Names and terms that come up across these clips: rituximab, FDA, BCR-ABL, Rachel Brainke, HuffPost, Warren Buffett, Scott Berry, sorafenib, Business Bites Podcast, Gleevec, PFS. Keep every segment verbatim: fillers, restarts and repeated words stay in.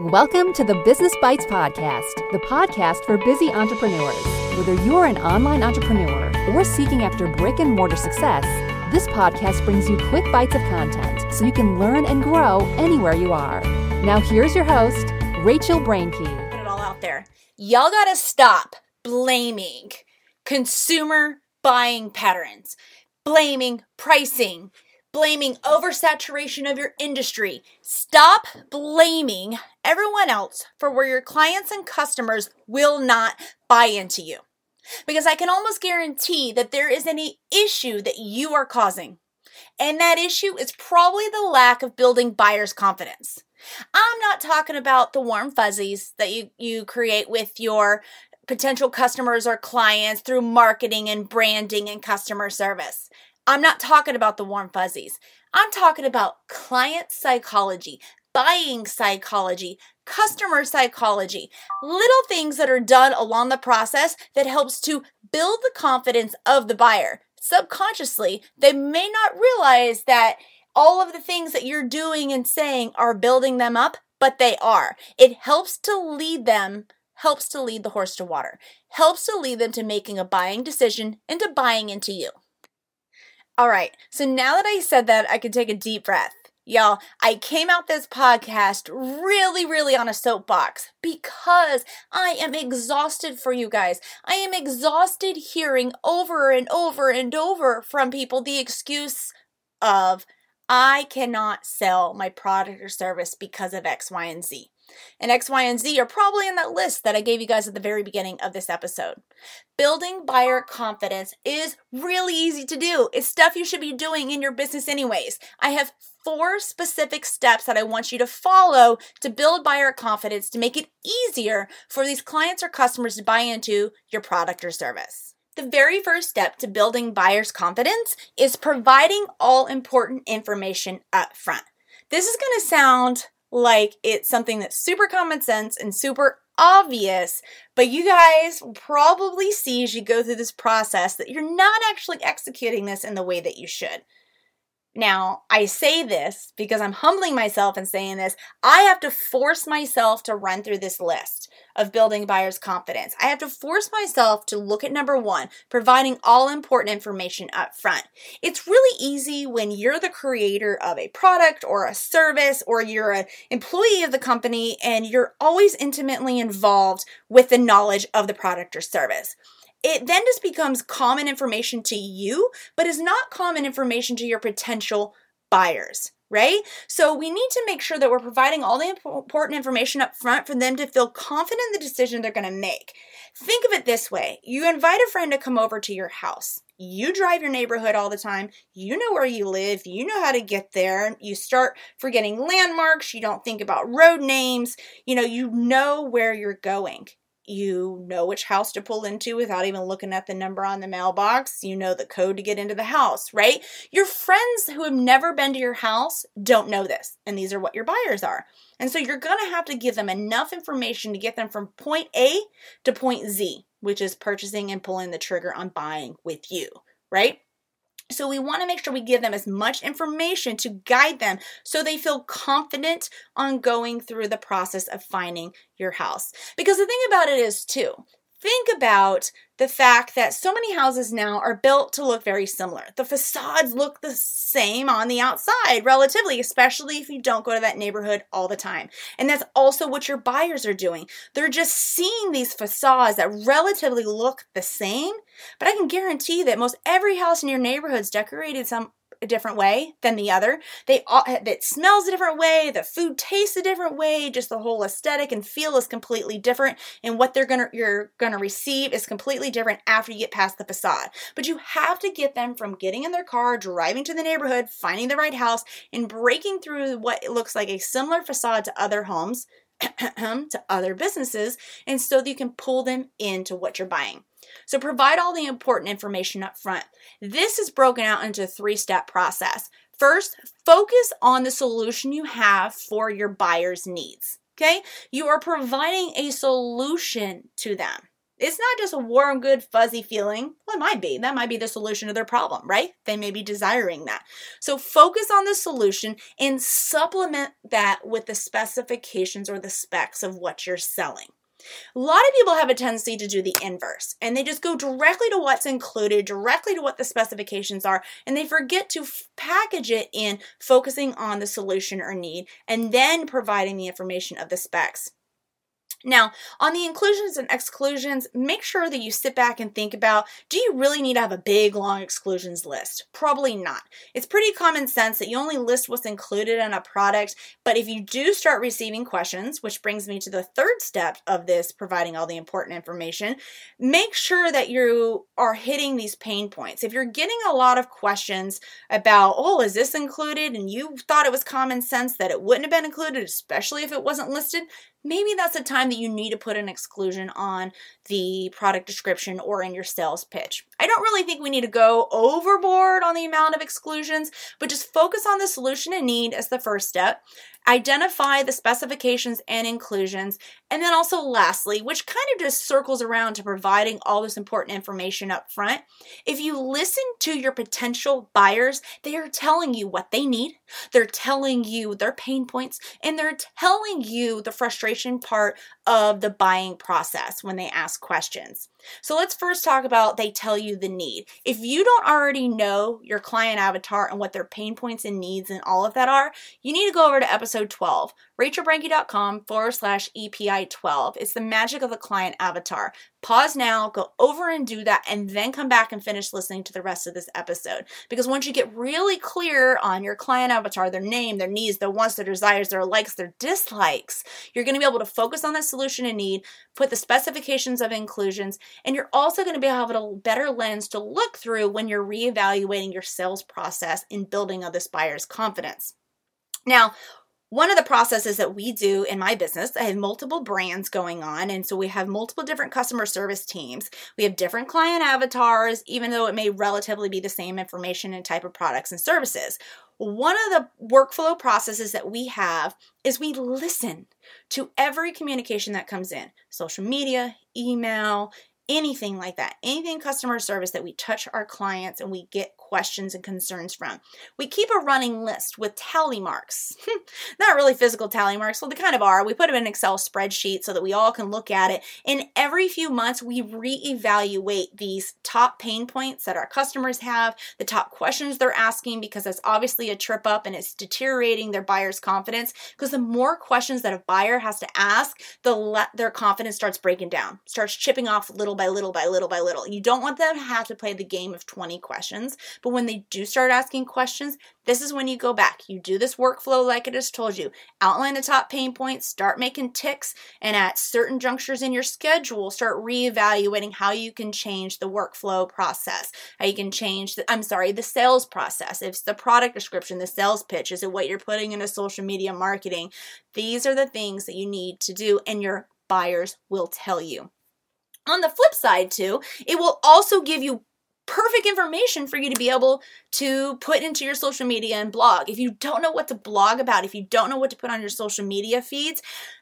Welcome to the Business Bites Podcast, the podcast for busy entrepreneurs. Whether you're an online entrepreneur or seeking after brick and mortar success, this podcast brings you quick bites of content so you can learn and grow anywhere you are. Now here's your host, Rachel Brainke. Put it all out there. Y'all gotta stop blaming consumer buying patterns, blaming pricing, blaming oversaturation of your industry. Stop blaming everyone else for where your clients and customers will not buy into you. Because I can almost guarantee that there is any issue that you are causing. And that issue is probably the lack of building buyers' confidence. I'm not talking about the warm fuzzies that you, you create with your potential customers or clients through marketing and branding and customer service. I'm not talking about the warm fuzzies. I'm talking about client psychology, buying psychology, customer psychology, little things that are done along the process that helps to build the confidence of the buyer. Subconsciously, they may not realize that all of the things that you're doing and saying are building them up, but they are. It helps to lead them, helps to lead the horse to water, helps to lead them to making a buying decision and to buying into you. All right, so now that I said that, I can take a deep breath. Y'all, I came out this podcast really, really on a soapbox because I am exhausted for you guys. I am exhausted hearing over and over and over from people the excuse of, I cannot sell my product or service because of X, Y, and Z. And X, Y, and Z are probably in that list that I gave you guys at the very beginning of this episode. Building buyer confidence is really easy to do. It's stuff you should be doing in your business anyways. I have four specific steps that I want you to follow to build buyer confidence to make it easier for these clients or customers to buy into your product or service. The very first step to building buyers' confidence is providing all important information up front. This is going to sound like it's something that's super common sense and super obvious, but you guys will probably see as you go through this process that you're not actually executing this in the way that you should. Now, I say this because I'm humbling myself in saying this. I have to force myself to run through this list of building buyers' confidence. I have to force myself to look at number one, providing all important information up front. It's really easy when you're the creator of a product or a service or you're an employee of the company and you're always intimately involved with the knowledge of the product or service. It then just becomes common information to you, but is not common information to your potential buyers, right? So we need to make sure that we're providing all the important information up front for them to feel confident in the decision they're going to make. Think of it this way. You invite a friend to come over to your house. You drive your neighborhood all the time. You know where you live. You know how to get there. You start forgetting landmarks. You don't think about road names. You know, you know where you're going. You know which house to pull into without even looking at the number on the mailbox. You know the code to get into the house, right? Your friends who have never been to your house don't know this, and these are what your buyers are. And so you're going to have to give them enough information to get them from point A to point Z, which is purchasing and pulling the trigger on buying with you, right? So we want to make sure we give them as much information to guide them so they feel confident on going through the process of finding your house. Because the thing about it is, too, think about the fact that so many houses now are built to look very similar. The facades look the same on the outside, relatively, especially if you don't go to that neighborhood all the time. And that's also what your buyers are doing. They're just seeing these facades that relatively look the same, but I can guarantee that most every house in your neighborhood is decorated some a different way than the other. They all, it smells a different way. The food tastes a different way. Just the whole aesthetic and feel is completely different. And what they're gonna you're gonna receive is completely different after you get past the facade. But you have to get them from getting in their car, driving to the neighborhood, finding the right house, and breaking through what looks like a similar facade to other homes, to other businesses, and so that you can pull them into what you're buying. So provide all the important information up front. This is broken out into a three-step process. First, focus on the solution you have for your buyer's needs, okay? You are providing a solution to them. It's not just a warm, good, fuzzy feeling. Well, it might be. That might be the solution to their problem, right? They may be desiring that. So focus on the solution and supplement that with the specifications or the specs of what you're selling. A lot of people have a tendency to do the inverse, and they just go directly to what's included, directly to what the specifications are, and they forget to f- package it in focusing on the solution or need and then providing the information of the specs. Now, on the inclusions and exclusions, make sure that you sit back and think about, do you really need to have a big, long exclusions list? Probably not. It's pretty common sense that you only list what's included in a product, but if you do start receiving questions, which brings me to the third step of this, providing all the important information, make sure that you are hitting these pain points. If you're getting a lot of questions about, oh, is this included? And you thought it was common sense that it wouldn't have been included, especially if it wasn't listed, maybe that's a time that you need to put an exclusion on the product description or in your sales pitch. I don't really think we need to go overboard on the amount of exclusions, but just focus on the solution and need as the first step. Identify the specifications and inclusions. And then also lastly, which kind of just circles around to providing all this important information up front. If you listen to your potential buyers, they are telling you what they need. They're telling you their pain points, and they're telling you the frustration part of the buying process when they ask questions. So let's first talk about they tell you the need. If you don't already know your client avatar and what their pain points and needs and all of that are, you need to go over to episode twelve, rachelbrainke.com forward slash EPI 12. It's the magic of the client avatar. Pause now, go over and do that, and then come back and finish listening to the rest of this episode. Because once you get really clear on your client avatar, their name, their needs, their wants, their desires, their likes, their dislikes, you're going to be able to focus on that solution and need, put the specifications of inclusions, and you're also going to be able to have a better lens to look through when you're reevaluating your sales process in building of this buyer's confidence. Now, one of the processes that we do in my business, I have multiple brands going on, and so we have multiple different customer service teams. We have different client avatars, even though it may relatively be the same information and type of products and services. One of the workflow processes that we have is we listen to every communication that comes in, social media, email, anything like that, anything customer service that we touch our clients and we get questions and concerns from. We keep a running list with tally marks. Not really physical tally marks, well, they kind of are. We put them in an Excel spreadsheet so that we all can look at it. And every few months, we reevaluate these top pain points that our customers have, the top questions they're asking, because that's obviously a trip up and it's deteriorating their buyer's confidence. Because the more questions that a buyer has to ask, the le- their confidence starts breaking down, starts chipping off little by little by little by little. You don't want them to have to play the game of twenty questions, but when they do start asking questions, this is when you go back. You do this workflow like I just told you. Outline the top pain points, start making ticks, and at certain junctures in your schedule, start reevaluating how you can change the workflow process, how you can change the, I'm sorry, the sales process. If it's the product description, the sales pitch, is it what you're putting into social media marketing? These are the things that you need to do, and your buyers will tell you. On the flip side too, it will also give you perfect information for you to be able to put into your social media and blog. If you don't know what to blog about, if you don't know what to put on your social media feeds,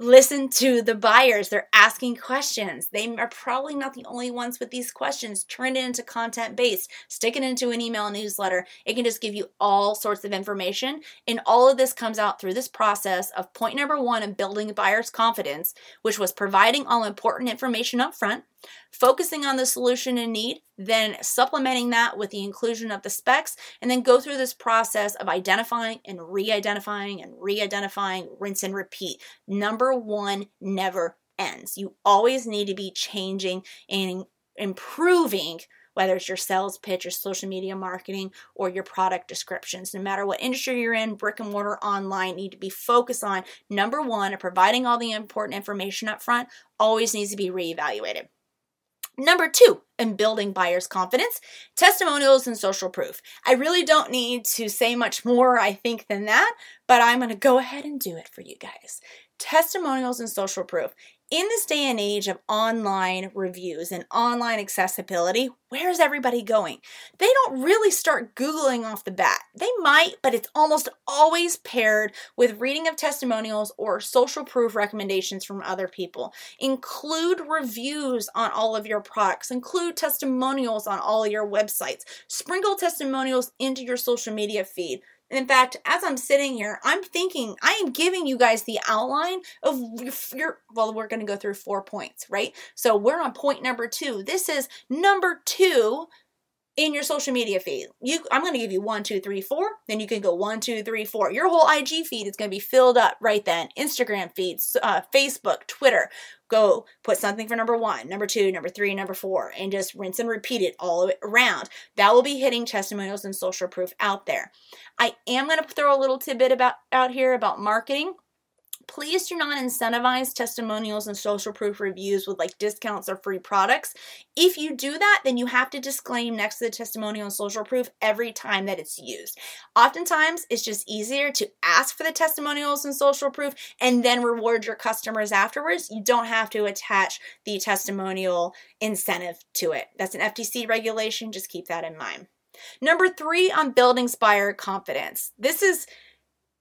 listen to the buyers. They're asking questions. They are probably not the only ones with these questions. Turn it into content-based. Stick it into an email newsletter. It can just give you all sorts of information. And all of this comes out through this process of point number one in building a buyer's confidence, which was providing all important information up front, focusing on the solution and need, then supplementing that with the inclusion of the specs, and then go through this process of identifying and re-identifying and re-identifying, rinse and repeat. Number one never ends. You always need to be changing and improving, whether it's your sales pitch, your social media marketing, or your product descriptions. No matter what industry you're in, brick and mortar, online, need to be focused on number one, providing all the important information up front, always needs to be reevaluated. Number two, in building buyers' confidence, testimonials and social proof. I really don't need to say much more, I think, than that, but I'm going to go ahead and do it for you guys. testimonials and social proof. In this day and age of online reviews and online accessibility, where's everybody going? They don't really start Googling off the bat. They might, but it's almost always paired with reading of testimonials or social proof recommendations from other people. Include reviews on all of your products. Include testimonials on all your websites. Sprinkle testimonials into your social media feed. In fact, as I'm sitting here, I'm thinking, I am giving you guys the outline of your, well, we're going to go through four points, right? So we're on point number two. This is number two in your social media feed. You, I'm going to give you one, two, three, four. Then you can go one, two, three, four. Your whole I G feed is going to be filled up right then. Instagram feeds, uh, Facebook, Twitter. Go put something for number one, number two, number three, number four, and just rinse and repeat it all around. That will be hitting testimonials and social proof out there. I am going to throw a little tidbit about out here about marketing. Please do not incentivize testimonials and social proof reviews with like discounts or free products. If you do that, then you have to disclaim next to the testimonial and social proof every time that it's used. Oftentimes, it's just easier to ask for the testimonials and social proof and then reward your customers afterwards. You don't have to attach the testimonial incentive to it. That's an F T C regulation. Just keep that in mind. Number three on building buyer confidence. This is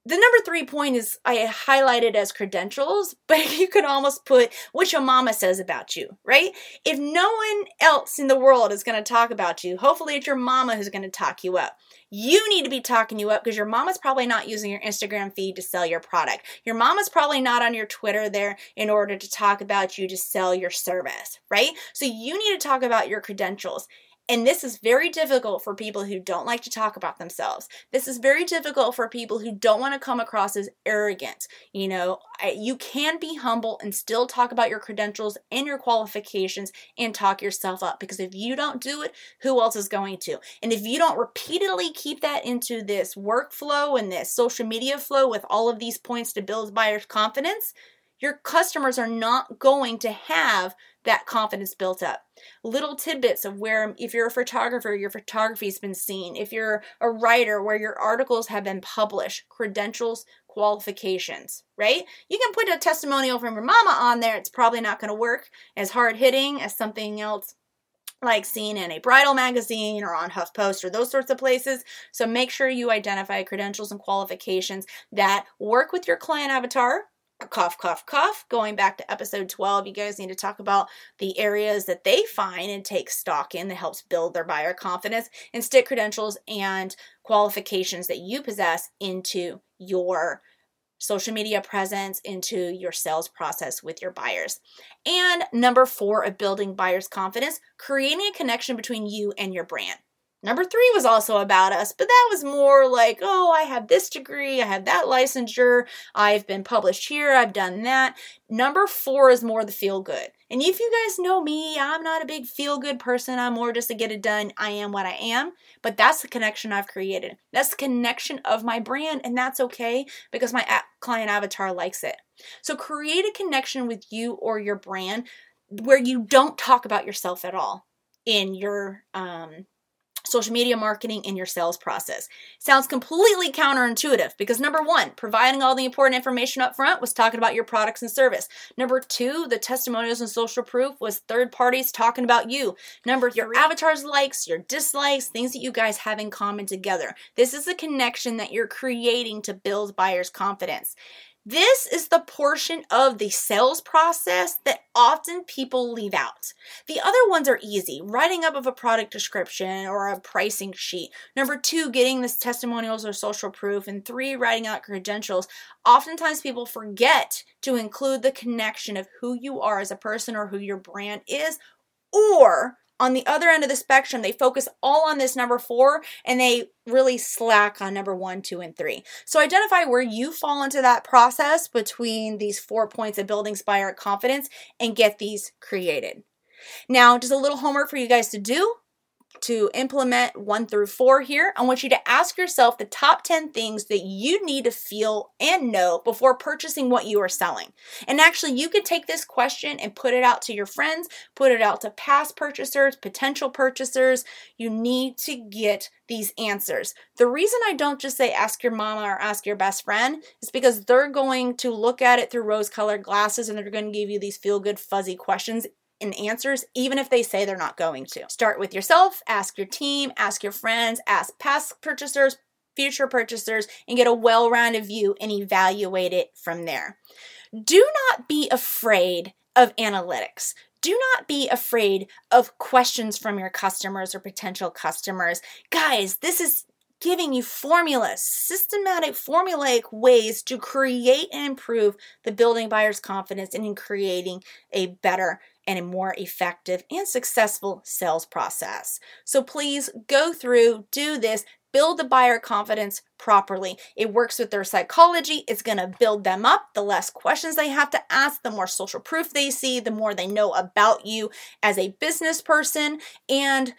The number three point is I highlighted as credentials, but you could almost put what your mama says about you, right? If no one else in the world is going to talk about you, hopefully it's your mama who's going to talk you up. You need to be talking you up because your mama's probably not using your Instagram feed to sell your product. Your mama's probably not on your Twitter there in order to talk about you to sell your service, right? So you need to talk about your credentials. And this is very difficult for people who don't like to talk about themselves. This is very difficult for people who don't want to come across as arrogant. You know, you can be humble and still talk about your credentials and your qualifications and talk yourself up. Because if you don't do it, who else is going to? And if you don't repeatedly keep that into this workflow and this social media flow with all of these points to build buyers' confidence, your customers are not going to have that confidence built up. Little tidbits of where, if you're a photographer, your photography's been seen. If you're a writer, where your articles have been published, credentials, qualifications, right? You can put a testimonial from your mama on there. It's probably not going to work as hard-hitting as something else like seen in a bridal magazine or on HuffPost or those sorts of places. So make sure you identify credentials and qualifications that work with your client avatar. Cough, cough, cough. Going back to episode twelve, you guys need to talk about the areas that they find and take stock in that helps build their buyer confidence, and stick credentials and qualifications that you possess into your social media presence, into your sales process with your buyers. And number four of building buyers' confidence, creating a connection between you and your brand. Number three was also about us, but that was more like, oh, I have this degree, I have that licensure, I've been published here, I've done that. Number four is more the feel good. And if you guys know me, I'm not a big feel good person. I'm more just to get it done. I am what I am. But that's the connection I've created. That's the connection of my brand. And that's okay because my client avatar likes it. So create a connection with you or your brand where you don't talk about yourself at all in your, um, social media marketing and your sales process. Sounds completely counterintuitive because number one, providing all the important information up front was talking about your products and service. Number two, the testimonials and social proof was third parties talking about you. Number three, your avatar's likes, your dislikes, things that you guys have in common together. This is the connection that you're creating to build buyers' confidence. This is the portion of the sales process that often people leave out. The other ones are easy. Writing up of a product description or a pricing sheet. Number two, getting this testimonials or social proof. And three, writing out credentials. Oftentimes people forget to include the connection of who you are as a person or who your brand is. Or on the other end of the spectrum, they focus all on this number four and they really slack on number one, two, and three. So identify where you fall into that process between these four points of building buyer confidence and get these created. Now, just a little homework for you guys to do. to implement one through four here, I want you to ask yourself the top ten things that you need to feel and know before purchasing what you are selling. And actually, you could take this question and put it out to your friends, put it out to past purchasers, potential purchasers. You need to get these answers. The reason I don't just say ask your mama or ask your best friend is because they're going to look at it through rose-colored glasses and they're going to give you these feel-good fuzzy questions and answers, even if they say they're not going to. Start with yourself, ask your team, ask your friends, ask past purchasers, future purchasers, and get a well-rounded view and evaluate it from there. Do not be afraid of analytics. Do not be afraid of questions from your customers or potential customers. Guys, this is giving you formulas, systematic, formulaic ways to create and improve the building buyer's confidence and in creating a better and a more effective and successful sales process. So please go through, do this, build the buyer confidence properly. It works with their psychology. It's going to build them up. The less questions they have to ask, the more social proof they see, the more they know about you as a business person, and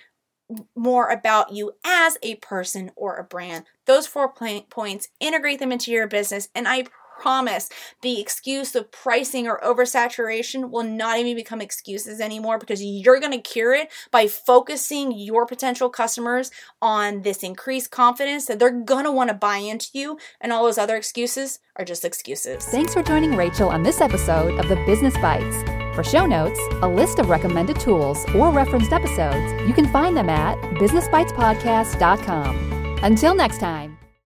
more about you as a person or a brand. Those four points, integrate them into your business, and I promise the excuse of pricing or oversaturation will not even become excuses anymore, because you're going to cure it by focusing your potential customers on this increased confidence that they're going to want to buy into you, and all those other excuses are just excuses. Thanks for joining Rachel on this episode of the Business Bites. For show notes, a list of recommended tools, or referenced episodes, you can find them at business bites podcast dot com. Until next time.